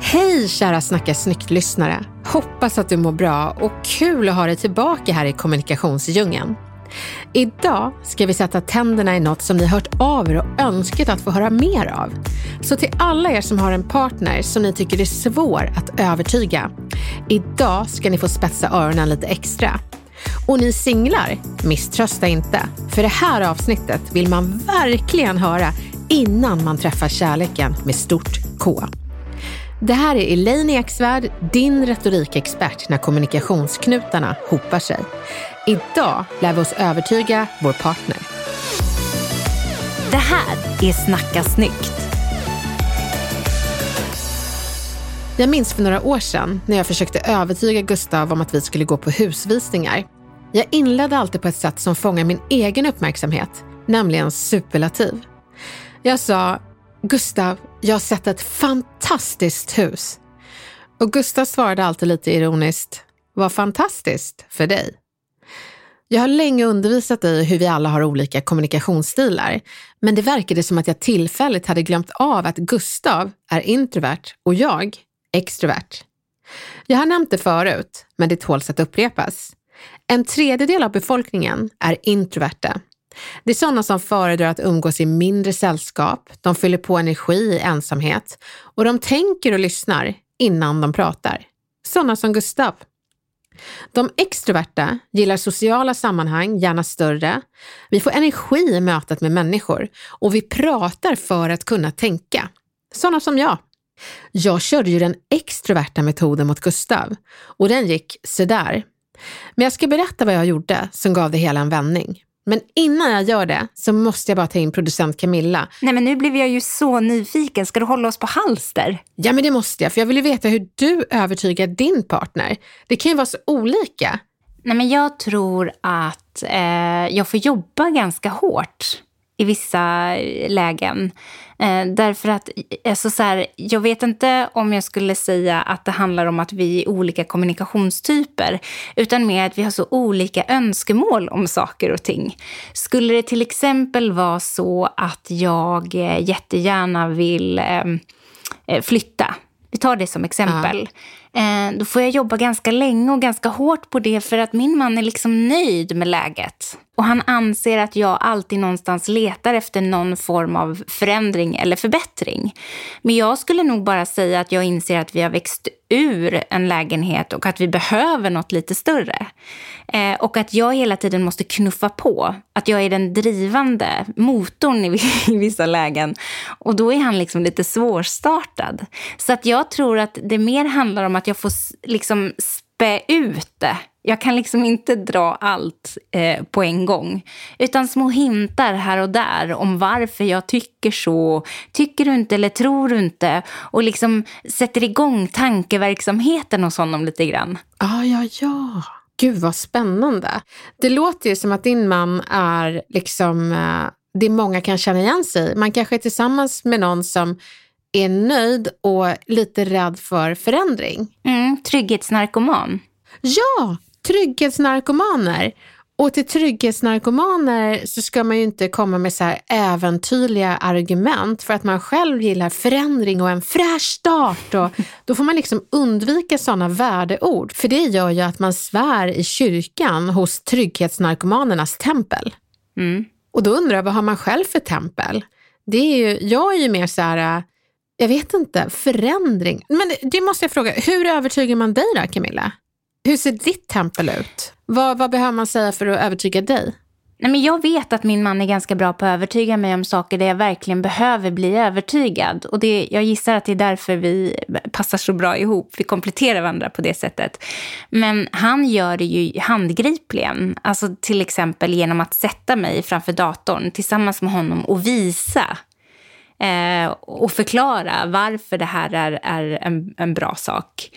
Hej kära Snacka Snyggt-lyssnare! Hoppas att du mår bra och kul att ha dig tillbaka här i kommunikationsdjungeln. Idag ska vi sätta tänderna i något som ni hört av er och önskat att få höra mer av. Så till alla er som har en partner som ni tycker är svår att övertyga. Idag ska ni få spetsa öronen lite extra. Och ni singlar, misströsta inte. För det här avsnittet vill man verkligen höra innan man träffar kärleken med stort K. Det här är Elaine Eksvärd, din retorikexpert när kommunikationsknutarna hopar sig. Idag lär vi oss övertyga vår partner. Det här är Snacka Snyggt. Jag minns för några år sedan när jag försökte övertyga Gustav om att vi skulle gå på husvisningar. Jag inledde alltid på ett sätt som fångar min egen uppmärksamhet, nämligen superlativ. Jag sa: Gustav, jag har sett ett fantastiskt hus. Och Gustav svarade alltid lite ironiskt: vad fantastiskt för dig. Jag har länge undervisat i hur vi alla har olika kommunikationsstilar, men det verkade som att jag tillfälligt hade glömt av att Gustav är introvert och jag extrovert. Jag har nämnt det förut, men det tåls att upprepas. 1/3 av befolkningen är introverta. Det är sådana som föredrar att umgås i mindre sällskap, de fyller på energi i ensamhet och de tänker och lyssnar innan de pratar. Sådana som Gustav. De extroverta gillar sociala sammanhang, gärna större. Vi får energi i mötet med människor och vi pratar för att kunna tänka. Sådana som jag. Jag körde ju den extroverta metoden mot Gustav och den gick sådär. Men jag ska berätta vad jag gjorde som gav det hela en vändning. Men innan jag gör det så måste jag bara ta in producent Camilla. Nej, men nu blev jag ju så nyfiken. Ska du hålla oss på halster? Ja, men det måste jag, för jag vill ju veta hur du övertygar din partner. Det kan ju vara så olika. Nej, men jag tror att jag får jobba ganska hårt i vissa lägen. Därför att alltså så här, jag vet inte om jag skulle säga att det handlar om att vi är olika kommunikationstyper, utan mer att vi har så olika önskemål om saker och ting. Skulle det till exempel vara så att jag jättegärna vill flytta, vi tar det som exempel, då får jag jobba ganska länge och ganska hårt på det, för att min man är liksom nöjd med läget. Och han anser att jag alltid någonstans letar efter någon form av förändring eller förbättring. Men jag skulle nog bara säga att jag inser att vi har växt ur en lägenhet och att vi behöver något lite större. Och att jag hela tiden måste knuffa på. Att jag är den drivande motorn i vissa lägen. Och då är han liksom lite svårstartad. Så att jag tror att det mer handlar om att jag får liksom spä ut det. Jag kan liksom inte dra allt på en gång, utan små hintar här och där om varför jag tycker så, tycker du inte eller tror du inte, och liksom sätter igång tankeverksamheten hos honom lite grann. Ja. Gud vad spännande. Det låter ju som att din man är liksom det många kan känna igen sig. Man kanske är tillsammans med någon som är nöjd och lite rädd för förändring. Trygghetsnarkoman. Ja, trygghetsnarkomaner. Och till trygghetsnarkomaner så ska man ju inte komma med så här äventyrliga argument för att man själv gillar förändring och en fräsch start. Och då får man liksom undvika sådana värdeord. För det gör ju att man svär i kyrkan hos trygghetsnarkomanernas tempel. Mm. Och då undrar jag, vad har man själv för tempel? Det är ju, jag är ju mer så här, jag vet inte, förändring. Men det måste jag fråga, hur övertygar man dig då, Camilla? Hur ser ditt tempel ut? Vad behöver man säga för att övertyga dig? Nej, men jag vet att min man är ganska bra på att övertyga mig om saker där jag verkligen behöver bli övertygad. Och det, jag gissar att det är därför vi passar så bra ihop. Vi kompletterar varandra på det sättet. Men han gör det ju handgripligen. Alltså till exempel genom att sätta mig framför datorn tillsammans med honom och visa och förklara varför det här är en bra sak.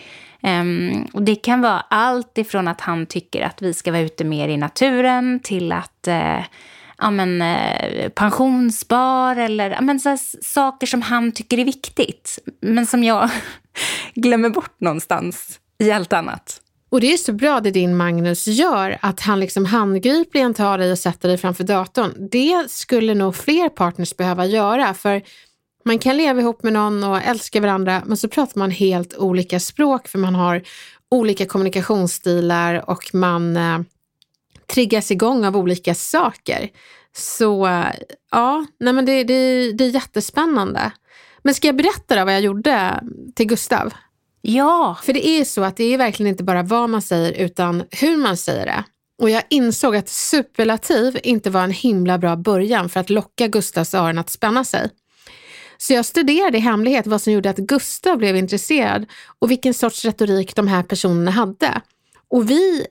Och det kan vara allt ifrån att han tycker att vi ska vara ute mer i naturen till att pensionsspar eller så här, saker som han tycker är viktigt men som jag glömmer bort någonstans i allt annat. Och det är så bra det din Magnus gör, att han liksom handgripligen tar dig och sätter dig framför datorn. Det skulle nog fler partners behöva göra, för man kan leva ihop med någon och älska varandra, men så pratar man helt olika språk för man har olika kommunikationsstilar och man triggas igång av olika saker. Så ja, nej men det är jättespännande. Men ska jag berätta då vad jag gjorde till Gustav? Ja! För det är så att det är verkligen inte bara vad man säger utan hur man säger det. Och jag insåg att superlativ inte var en himla bra början för att locka Gustavs öron att spänna sig. Så jag studerade i hemlighet vad som gjorde att Gustav blev intresserad och vilken sorts retorik de här personerna hade. Och vi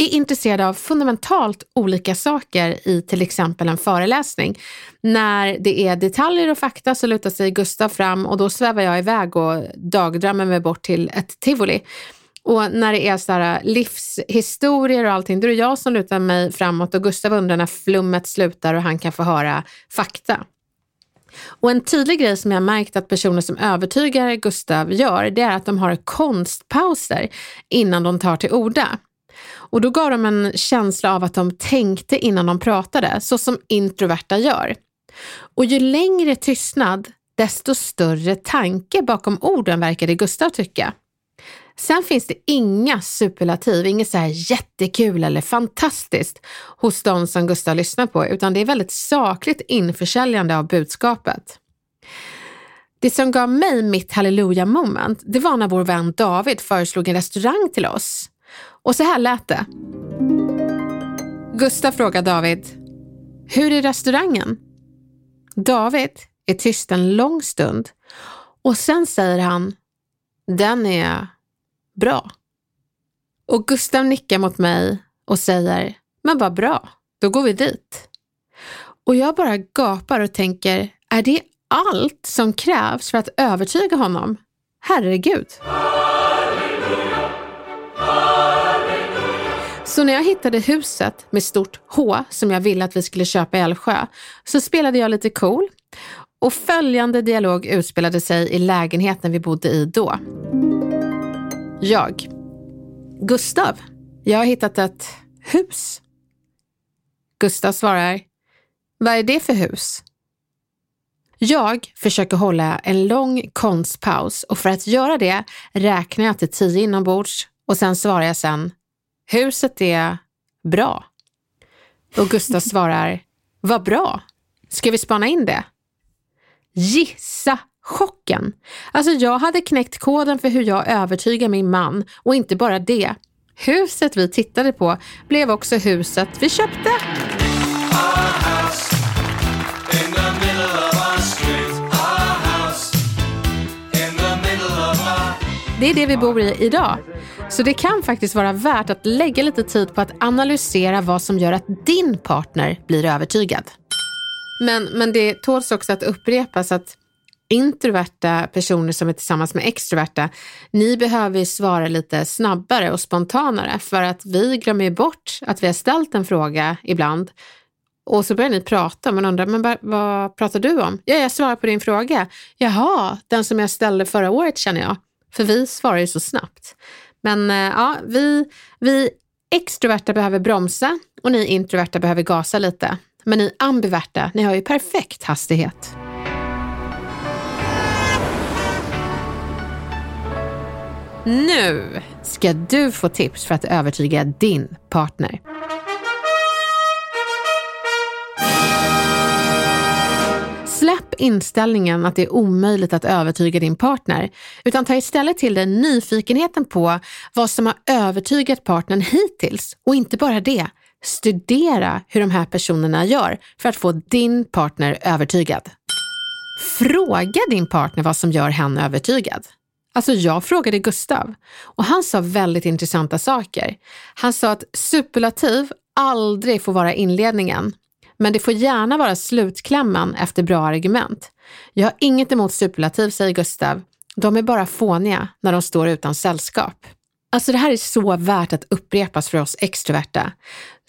är intresserade av fundamentalt olika saker i till exempel en föreläsning. När det är detaljer och fakta så lutar sig Gustav fram och då svävar jag iväg och dagdrömmer mig bort till ett Tivoli. Och när det är så här livshistorier och allting, då är det jag som lutar mig framåt och Gustav undrar när flummet slutar och han kan få höra fakta. Och en tydlig grej som jag märkt att personer som övertygar Gustav gör, det är att de har konstpauser innan de tar till orda. Och då gav de en känsla av att de tänkte innan de pratade, så som introverta gör. Och ju längre tystnad, desto större tanke bakom orden verkade Gustav tycka. Sen finns det inga superlativ, inget så här jättekul eller fantastiskt hos de som Gustav lyssnar på, utan det är väldigt sakligt införsäljande av budskapet. Det som gav mig mitt halleluja-moment, det var när vår vän David föreslog en restaurang till oss. Och så här lät det. Gustav frågar David, hur är restaurangen? David är tyst en lång stund och sen säger han, den är bra. Och Gustav nickar mot mig och säger, men vad bra, då går vi dit. Och jag bara gapar och tänker, är det allt som krävs för att övertyga honom? Herregud. Halleluja, halleluja. Så när jag hittade huset med stort H som jag ville att vi skulle köpa i Älvsjö, så spelade jag lite cool. Och följande dialog utspelade sig i lägenheten vi bodde i då. Jag. Gustav, jag har hittat ett hus. Gustav svarar, vad är det för hus? Jag försöker hålla en lång konstpaus och för att göra det räknar jag till 10 inombords och sen svarar jag sen, huset är bra. Och Gustav svarar, vad bra, ska vi spana in det? Gissa chocken. Alltså jag hade knäckt koden för hur jag övertygar min man, och inte bara det. Huset vi tittade på blev också huset vi köpte. Det är det vi bor i idag. Så det kan faktiskt vara värt att lägga lite tid på att analysera vad som gör att din partner blir övertygad. Men det tåls också att upprepas att introverta personer som är tillsammans med extroverta, ni behöver svara lite snabbare och spontanare, för att vi glömmer bort att vi har ställt en fråga ibland och så börjar ni prata, men undrar, men vad pratar du om? Ja, jag svarar på din fråga. Jaha, den som jag ställde förra året känner jag, för vi svarar ju så snabbt. Men ja, vi extroverta behöver bromsa och ni introverta behöver gasa lite. Men ni ambiverta, ni har ju perfekt hastighet. Nu ska du få tips för att övertyga din partner. Släpp inställningen att det är omöjligt att övertyga din partner, utan ta istället till dig nyfikenheten på vad som har övertygat partnern hittills. Och inte bara det, studera hur de här personerna gör för att få din partner övertygad. Fråga din partner vad som gör henne övertygad. Alltså jag frågade Gustav och han sa väldigt intressanta saker. Han sa att superlativ aldrig får vara inledningen, men det får gärna vara slutklämman efter bra argument. Jag har inget emot superlativ, säger Gustav. De är bara fåniga när de står utan sällskap. Alltså det här är så värt att upprepas för oss extroverta.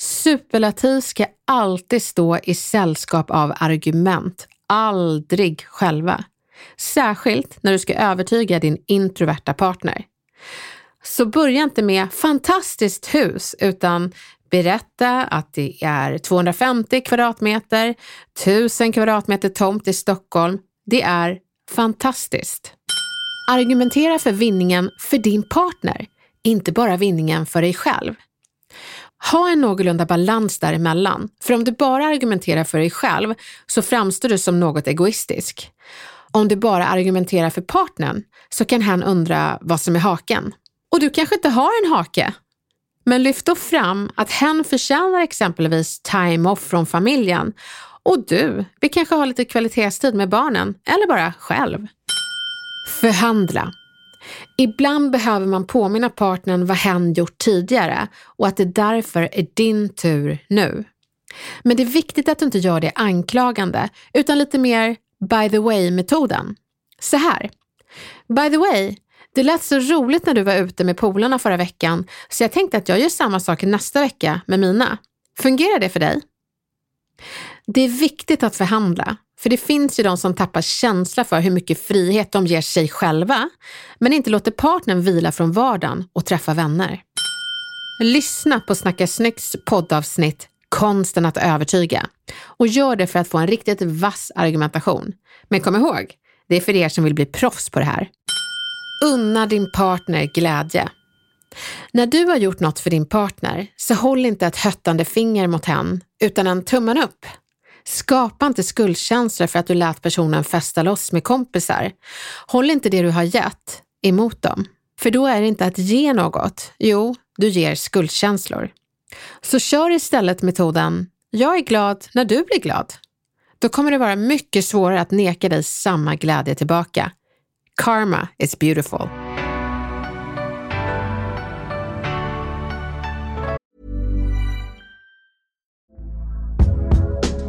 Superlativ ska alltid stå i sällskap av argument, aldrig själva. Särskilt när du ska övertyga din introverta partner. Så börja inte med fantastiskt hus, utan berätta att det är 250 kvadratmeter, 1000 kvadratmeter tomt i Stockholm. Det är fantastiskt. Argumentera för vinningen för din partner, inte bara vinningen för dig själv. Ha en någorlunda balans däremellan, för om du bara argumenterar för dig själv så framstår du som något egoistisk. Om du bara argumenterar för partnern så kan han undra vad som är haken. Och du kanske inte har en hake. Men lyft då fram att hen förtjänar exempelvis time off från familjen och du vill kanske ha lite kvalitetstid med barnen eller bara själv. Förhandla. Ibland behöver man påminna partnern vad hen gjort tidigare och att det därför är din tur nu. Men det är viktigt att du inte gör det anklagande utan lite mer by the way-metoden. Så här. By the way, det lät så roligt när du var ute med polarna förra veckan så jag tänkte att jag gör samma sak nästa vecka med mina. Fungerar det för dig? Det är viktigt att förhandla, för det finns ju de som tappar känsla för hur mycket frihet de ger sig själva men inte låter partnern vila från vardagen och träffa vänner. Lyssna på Snacka Snyggts poddavsnitt Konsten att övertyga och gör det för att få en riktigt vass argumentation. Men kom ihåg, det är för er som vill bli proffs på det här. Unna din partner glädje. När du har gjort något för din partner så håll inte ett höttande finger mot henne utan en tummen upp. Skapa inte skuldkänslor för att du lät personen festa loss med kompisar. Håll inte det du har gett emot dem. För då är det inte att ge något. Jo, du ger skuldkänslor. Så kör istället metoden, jag är glad när du blir glad. Då kommer det vara mycket svårare att neka dig samma glädje tillbaka. Karma is beautiful.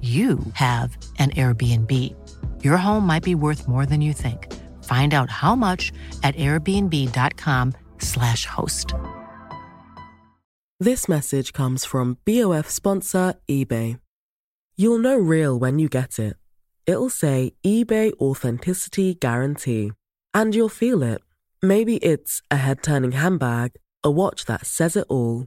you have an Airbnb. Your home might be worth more than you think. Find out how much at airbnb.com/host. This message comes from BOF sponsor eBay. You'll know real when you get it. It'll say eBay Authenticity Guarantee. And you'll feel it. Maybe it's a head-turning handbag, a watch that says it all,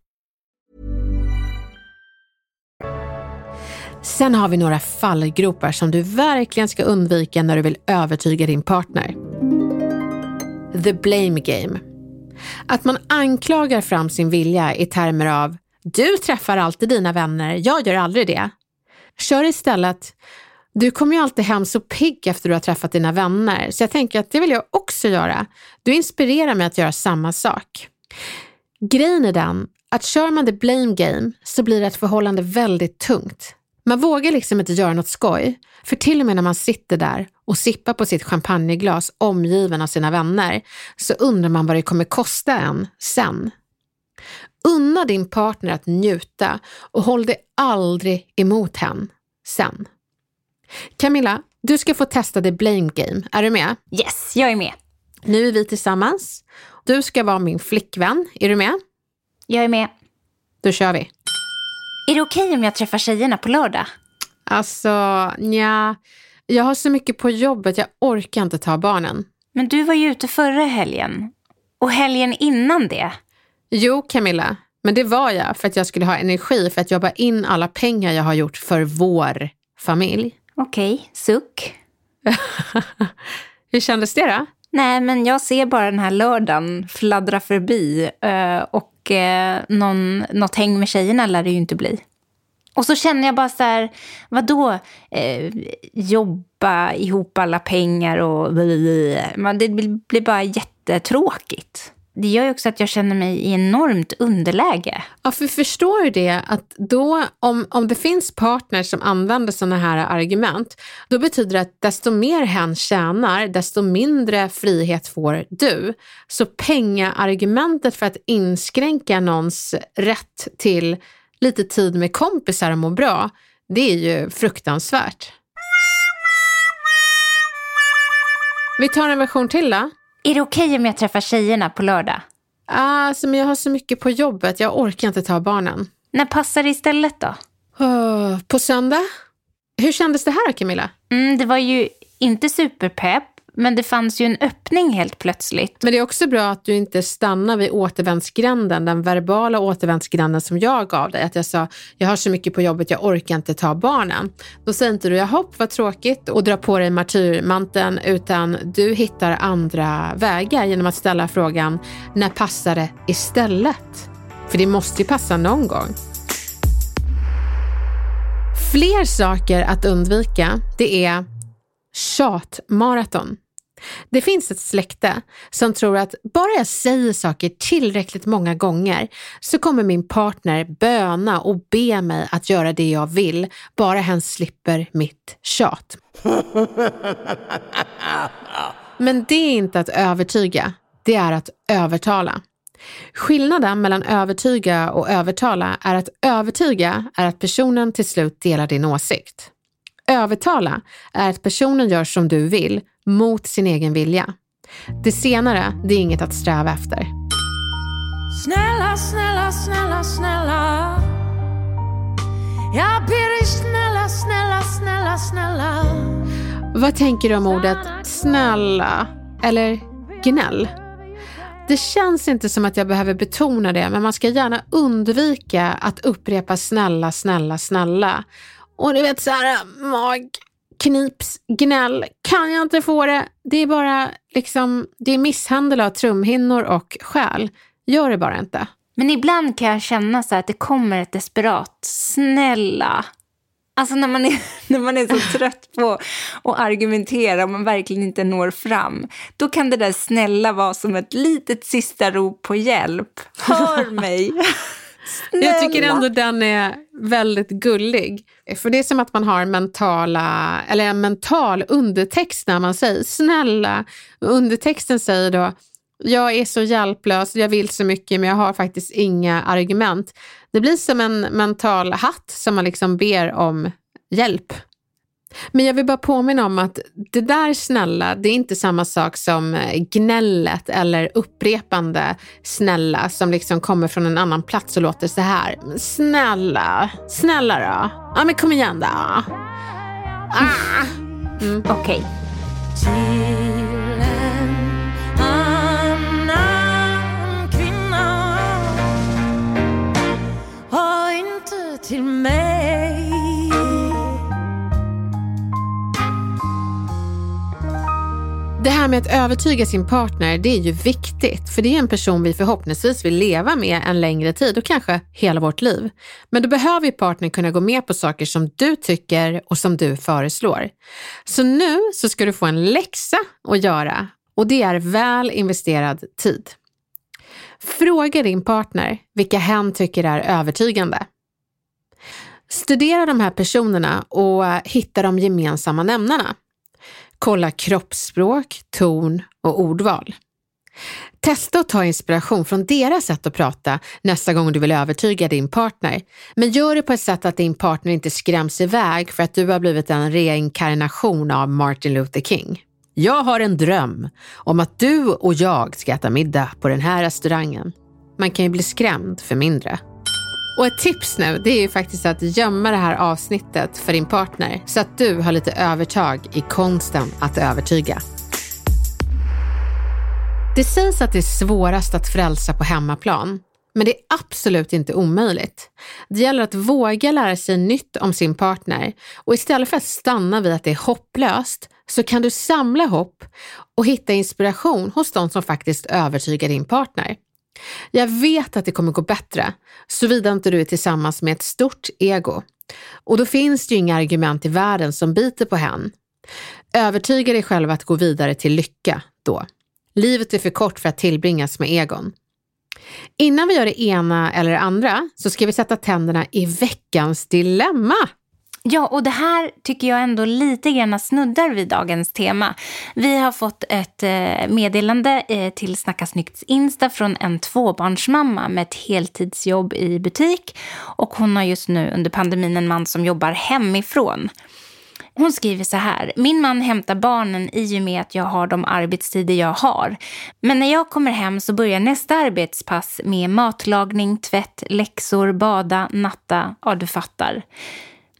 Sen har vi några fallgropar som du verkligen ska undvika när du vill övertyga din partner. The blame game. Att man anklagar fram sin vilja i termer av du träffar alltid dina vänner, jag gör aldrig det. Kör istället, du kommer ju alltid hem så pigg efter du har träffat dina vänner, så jag tänker att det vill jag också göra. Du inspirerar mig att göra samma sak. Grejen är den att kör man the blame game så blir ett förhållande väldigt tungt. Man vågar liksom inte göra något skoj, för till och med när man sitter där och sippar på sitt champagneglas omgiven av sina vänner, så undrar man vad det kommer kosta en sen. Unna din partner att njuta och håll dig aldrig emot henne sen. Camilla, du ska få testa det blame game. Är du med? Yes, jag är med. Nu är vi tillsammans. Du ska vara min flickvän. Är du med? Jag är med. Då kör vi. Är det okej om jag träffar tjejerna på lördag? Alltså, nja. Jag har så mycket på jobbet, jag orkar inte ta barnen. Men du var ju ute förra helgen. Och helgen innan det. Jo, Camilla. Men det var jag för att jag skulle ha energi för att jobba in alla pengar jag har gjort för vår familj. Okej, suck. Hur kändes det då? Nej, men jag ser bara den här lördagen fladdra förbi och något häng med tjejerna lär det ju inte bli. Och så känner jag bara så här, vadå jobba ihop alla pengar och det blir bara jättetråkigt. Det gör ju också att jag känner mig i enormt underläge. Ja, för förstår du det? Att då, om det finns partners som använder sådana här argument, då betyder det att desto mer hen tjänar, desto mindre frihet får du. Så pengaargumentet för att inskränka någons rätt till lite tid med kompisar och må bra, det är ju fruktansvärt. Vi tar en version till då. Är det okej om jag träffar tjejerna på lördag? Alltså, men jag har så mycket på jobbet. Jag orkar inte ta barnen. När passar det istället då? På söndag? Hur kändes det här, Camilla? Det var ju inte superpepp, men det fanns ju en öppning helt plötsligt. Men det är också bra att du inte stannar vid återvändsgränden, den verbala återvändsgränden som jag gav dig. Att jag sa, jag har så mycket på jobbet, jag orkar inte ta barnen. Då säger inte du, jag hopp, vad tråkigt, och dra på dig martyrmanteln, utan du hittar andra vägar genom att ställa frågan, när passar det istället? För det måste ju passa någon gång. Fler saker att undvika, det är tjatmaraton. Det finns ett släkte som tror att bara jag säger saker tillräckligt många gånger så kommer min partner böna och be mig att göra det jag vill, bara hen slipper mitt tjat. Men det är inte att övertyga, det är att övertala. Skillnaden mellan övertyga och övertala är att övertyga är att personen till slut delar din åsikt. Övertala är att personen gör som du vill mot sin egen vilja. Det senare, det är inget att sträva efter. Snälla, snälla, snälla, snälla. Jag ber dig snälla, snälla, snälla, snälla. Vad tänker du om ordet snälla eller gnäll? Det känns inte som att jag behöver betona det, men man ska gärna undvika att upprepa snälla, snälla, snälla. Och du vet så här, magknips, gnäll, kan jag inte få det? Det är bara liksom, det är misshandel av trumhinnor och själ. Gör det bara inte. Men ibland kan jag känna så här att det kommer ett desperat, snälla. Alltså när man är så trött på att argumentera och man verkligen inte når fram. Då kan det där snälla vara som ett litet sista rop på hjälp. Hör mig! Snälla. Jag tycker ändå den är väldigt gullig. För det är som att man har en mental undertext när man säger snälla. Undertexten säger då, jag är så hjälplös, jag vill så mycket men jag har faktiskt inga argument. Det blir som en mental hatt som man liksom ber om hjälp. Men jag vill bara påminna om att det där snälla, det är inte samma sak som gnället eller upprepande snälla som liksom kommer från en annan plats och låter så här. Snälla, snälla då. Ja, men kom igen då. Okej. Det här med att övertyga sin partner, det är ju viktigt. För det är en person vi förhoppningsvis vill leva med en längre tid och kanske hela vårt liv. Men då behöver ju partnern kunna gå med på saker som du tycker och som du föreslår. Så nu så ska du få en läxa att göra. Och det är väl investerad tid. Fråga din partner vilka hen tycker är övertygande. Studera de här personerna och hitta de gemensamma nämnarna. Kolla kroppsspråk, ton och ordval. Testa att ta inspiration från deras sätt att prata nästa gång du vill övertyga din partner. Men gör det på ett sätt att din partner inte skräms iväg för att du har blivit en reinkarnation av Martin Luther King. Jag har en dröm om att du och jag ska äta middag på den här restaurangen. Man kan ju bli skrämd för mindre. Och ett tips nu, det är ju faktiskt att gömma det här avsnittet för din partner så att du har lite övertag i konsten att övertyga. Det sägs att det är svårast att frälsa på hemmaplan, men det är absolut inte omöjligt. Det gäller att våga lära sig nytt om sin partner och istället för att stanna vid att det är hopplöst så kan du samla hopp och hitta inspiration hos de som faktiskt övertygar din partner. Jag vet att det kommer gå bättre, såvida inte du är tillsammans med ett stort ego. Och då finns det ju inga argument i världen som biter på henne. Övertyga dig själv att gå vidare till lycka då. Livet är för kort för att tillbringas med egon. Innan vi gör det ena eller det andra så ska vi sätta tänderna i veckans dilemma. Ja, och det här tycker jag ändå lite grann snuddar vid dagens tema. Vi har fått ett meddelande till Snacka Snyggt Insta från en tvåbarnsmamma med ett heltidsjobb i butik. Och hon har just nu under pandemin en man som jobbar hemifrån. Hon skriver så här: min man hämtar barnen i och med att jag har de arbetstider jag har. Men när jag kommer hem så börjar nästa arbetspass med matlagning, tvätt, läxor, bada, natta, ja du fattar.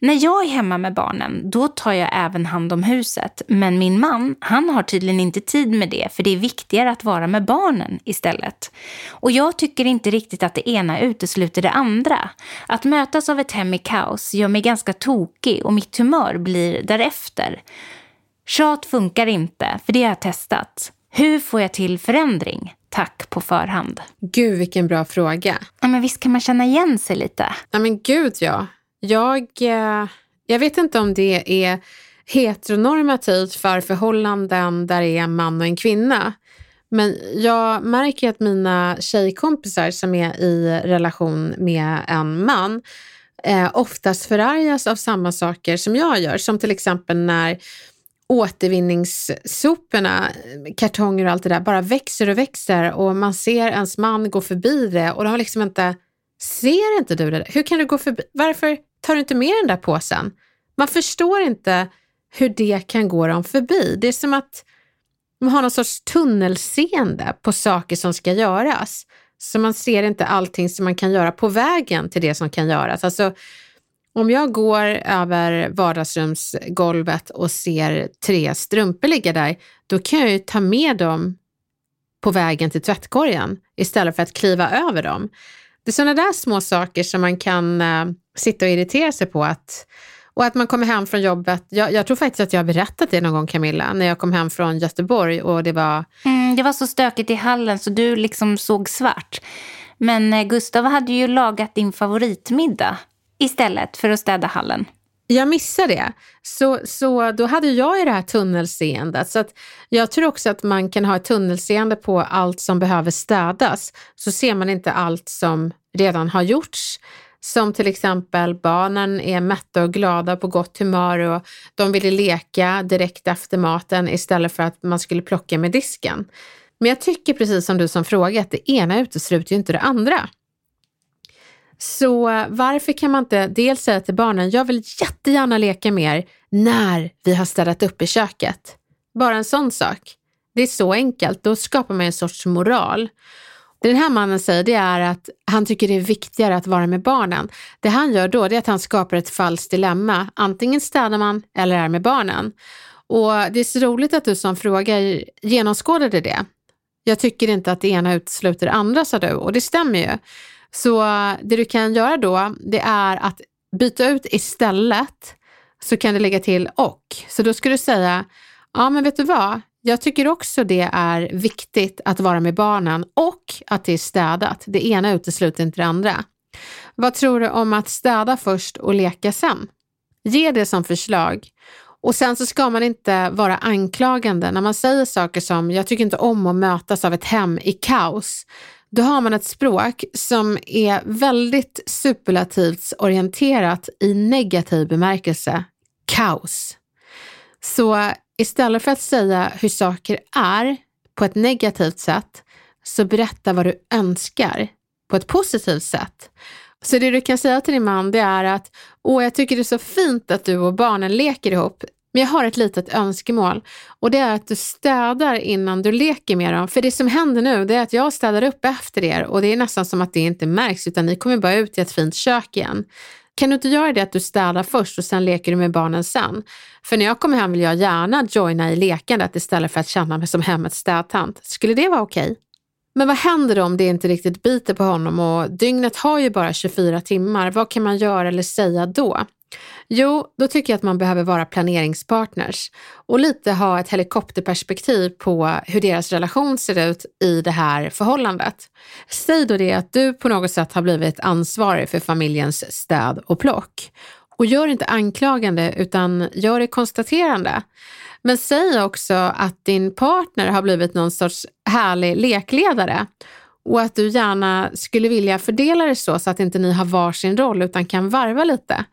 När jag är hemma med barnen, då tar jag även hand om huset. Men min man, han har tydligen inte tid med det, för det är viktigare att vara med barnen istället. Och jag tycker inte riktigt att det ena utesluter det andra. Att mötas av ett hem i kaos gör mig ganska tokig och mitt humör blir därefter. Tjat funkar inte, för det har jag testat. Hur får jag till förändring? Tack på förhand. Gud, vilken bra fråga. Ja, men visst kan man känna igen sig lite? Ja, men gud ja. Jag vet inte om det är heteronormativt för förhållanden där det är en man och en kvinna. Men jag märker att mina tjejkompisar som är i relation med en man oftast förargas av samma saker som jag gör. Som till exempel när återvinningssoporna, kartonger och allt det där bara växer och man ser ens man gå förbi det och de har liksom inte... Ser inte du det där? Hur kan du gå förbi? Varför tar du inte med den där påsen? Man förstår inte hur det kan gå dem förbi. Det är som att man har någon sorts tunnelseende på saker som ska göras. Så man ser inte allting som man kan göra på vägen till det som kan göras. Alltså, om jag går över vardagsrumsgolvet och ser 3 strumpor ligga där, då kan jag ju ta med dem på vägen till tvättkorgen istället för att kliva över dem. Det är sådana där små saker som man kan sitta och irritera sig på. Och att man kommer hem från jobbet. Jag tror faktiskt att jag har berättat det någon gång, Camilla. När jag kom hem från Göteborg och det var... det var så stökigt i hallen så du liksom såg svart. Men Gustav hade ju lagat din favoritmiddag istället för att städa hallen. Jag missade det. Så då hade jag ju det här tunnelseendet. Så att jag tror också att man kan ha ett tunnelseende på allt som behöver städas. Så ser man inte allt som redan har gjorts. Som till exempel barnen är mätta och glada på gott humör. Och de ville leka direkt efter maten istället för att man skulle plocka med disken. Men jag tycker precis som du som frågar att det ena utesluter ju inte det andra. Så varför kan man inte dels säga till barnen, jag vill jättegärna leka med er när vi har städat upp i köket. Bara en sån sak. Det är så enkelt, då skapar man en sorts moral. Det den här mannen säger det är att han tycker det är viktigare att vara med barnen. Det han gör då är att han skapar ett falskt dilemma. Antingen städar man eller är med barnen. Och det är så roligt att du som frågar genomskådade det. Jag tycker inte att det ena utesluter det andra, sa du. Och det stämmer ju. Så det du kan göra då, det är att byta ut istället, så kan du lägga till och. Så då ska du säga, ja men vet du vad, jag tycker också det är viktigt att vara med barnen och att det är städat. Det ena utesluter inte det andra. Vad tror du om att städa först och leka sen? Ge det som förslag. Och sen så ska man inte vara anklagande när man säger saker som, jag tycker inte om att mötas av ett hem i kaos. Då har man ett språk som är väldigt superlativsorienterat i negativ bemärkelse. Kaos. Så Istället för att säga hur saker är på ett negativt sätt, så berätta vad du önskar på ett positivt sätt. Så det du kan säga till din man, det är att åh, jag tycker det är så fint att du och barnen leker ihop. Men jag har ett litet önskemål, och det är att du städar innan du leker med dem. För det som händer nu, det är att jag städar upp efter er, och det är nästan som att det inte märks, utan ni kommer bara ut i ett fint kök igen. Kan du inte göra det att du städar först och sen leker du med barnen sen? För när jag kommer hem vill jag gärna joina i lekandet istället för att känna mig som hemmets städtant. Skulle det vara okej? Men vad händer om det inte riktigt biter på honom, och dygnet har ju bara 24 timmar? Vad kan man göra eller säga då? Jo, då tycker jag att man behöver vara planeringspartners och lite ha ett helikopterperspektiv på hur deras relation ser ut i det här förhållandet. Säg då det att du på något sätt har blivit ansvarig för familjens städ och plock. Och gör inte anklagande, utan gör det konstaterande. Men säg också att din partner har blivit någon sorts härlig lekledare, och att du gärna skulle vilja fördela det så att inte ni har varsin roll utan kan varva lite.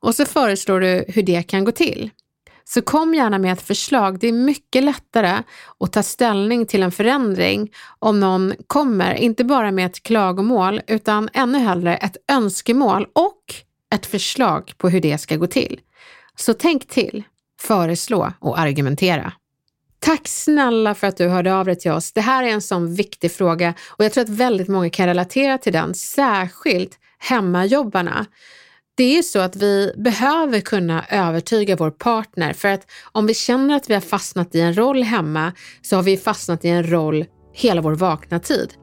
Och så föreslår du hur det kan gå till. Så kom gärna med ett förslag. Det är mycket lättare att ta ställning till en förändring om någon kommer, inte bara med ett klagomål utan ännu hellre ett önskemål och ett förslag på hur det ska gå till. Så tänk till, föreslå och argumentera. Tack snälla för att du hörde av dig till oss. Det här är en sån viktig fråga, och jag tror att väldigt många kan relatera till den, särskilt hemmajobbarna. Det är så att vi behöver kunna övertyga vår partner, för att om vi känner att vi har fastnat i en roll hemma, så har vi fastnat i en roll hela vår vakna tid.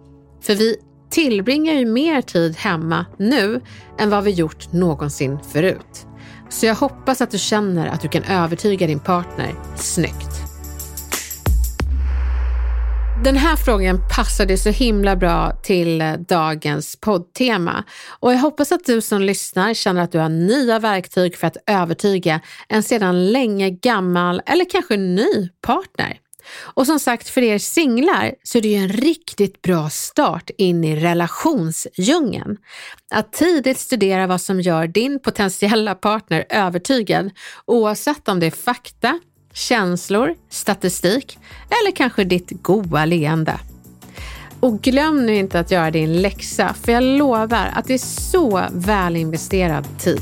För vi tillbringar ju mer tid hemma nu än vad vi gjort någonsin förut. Så jag hoppas att du känner att du kan övertyga din partner snyggt. Den här frågan passade så himla bra till dagens poddtema, och jag hoppas att du som lyssnar känner att du har nya verktyg för att övertyga en sedan länge gammal eller kanske ny partner. Och som sagt, för er singlar så är det ju en riktigt bra start in i relationsdjungeln. Att tidigt studera vad som gör din potentiella partner övertygad, oavsett om det är fakta, känslor, statistik eller kanske ditt goa leende. Och glöm nu inte att göra din läxa, för jag lovar att det är så väl investerad tid.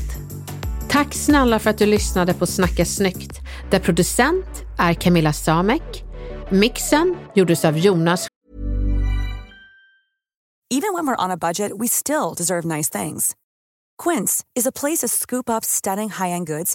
Tack snälla för att du lyssnade på Snacka Snyggt, där producent är Camilla Samek. Mixen gjordes av Jonas. Even when we're on a budget, we still deserve nice things. Quince is a place to scoop up stunning high-end goods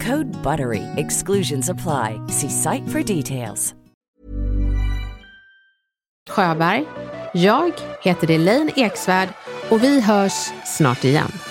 Code BUTTERY. Exclusions apply. See site for details. Sjöberg. Jag heter Elaine Eksvärd, och vi hörs snart igen.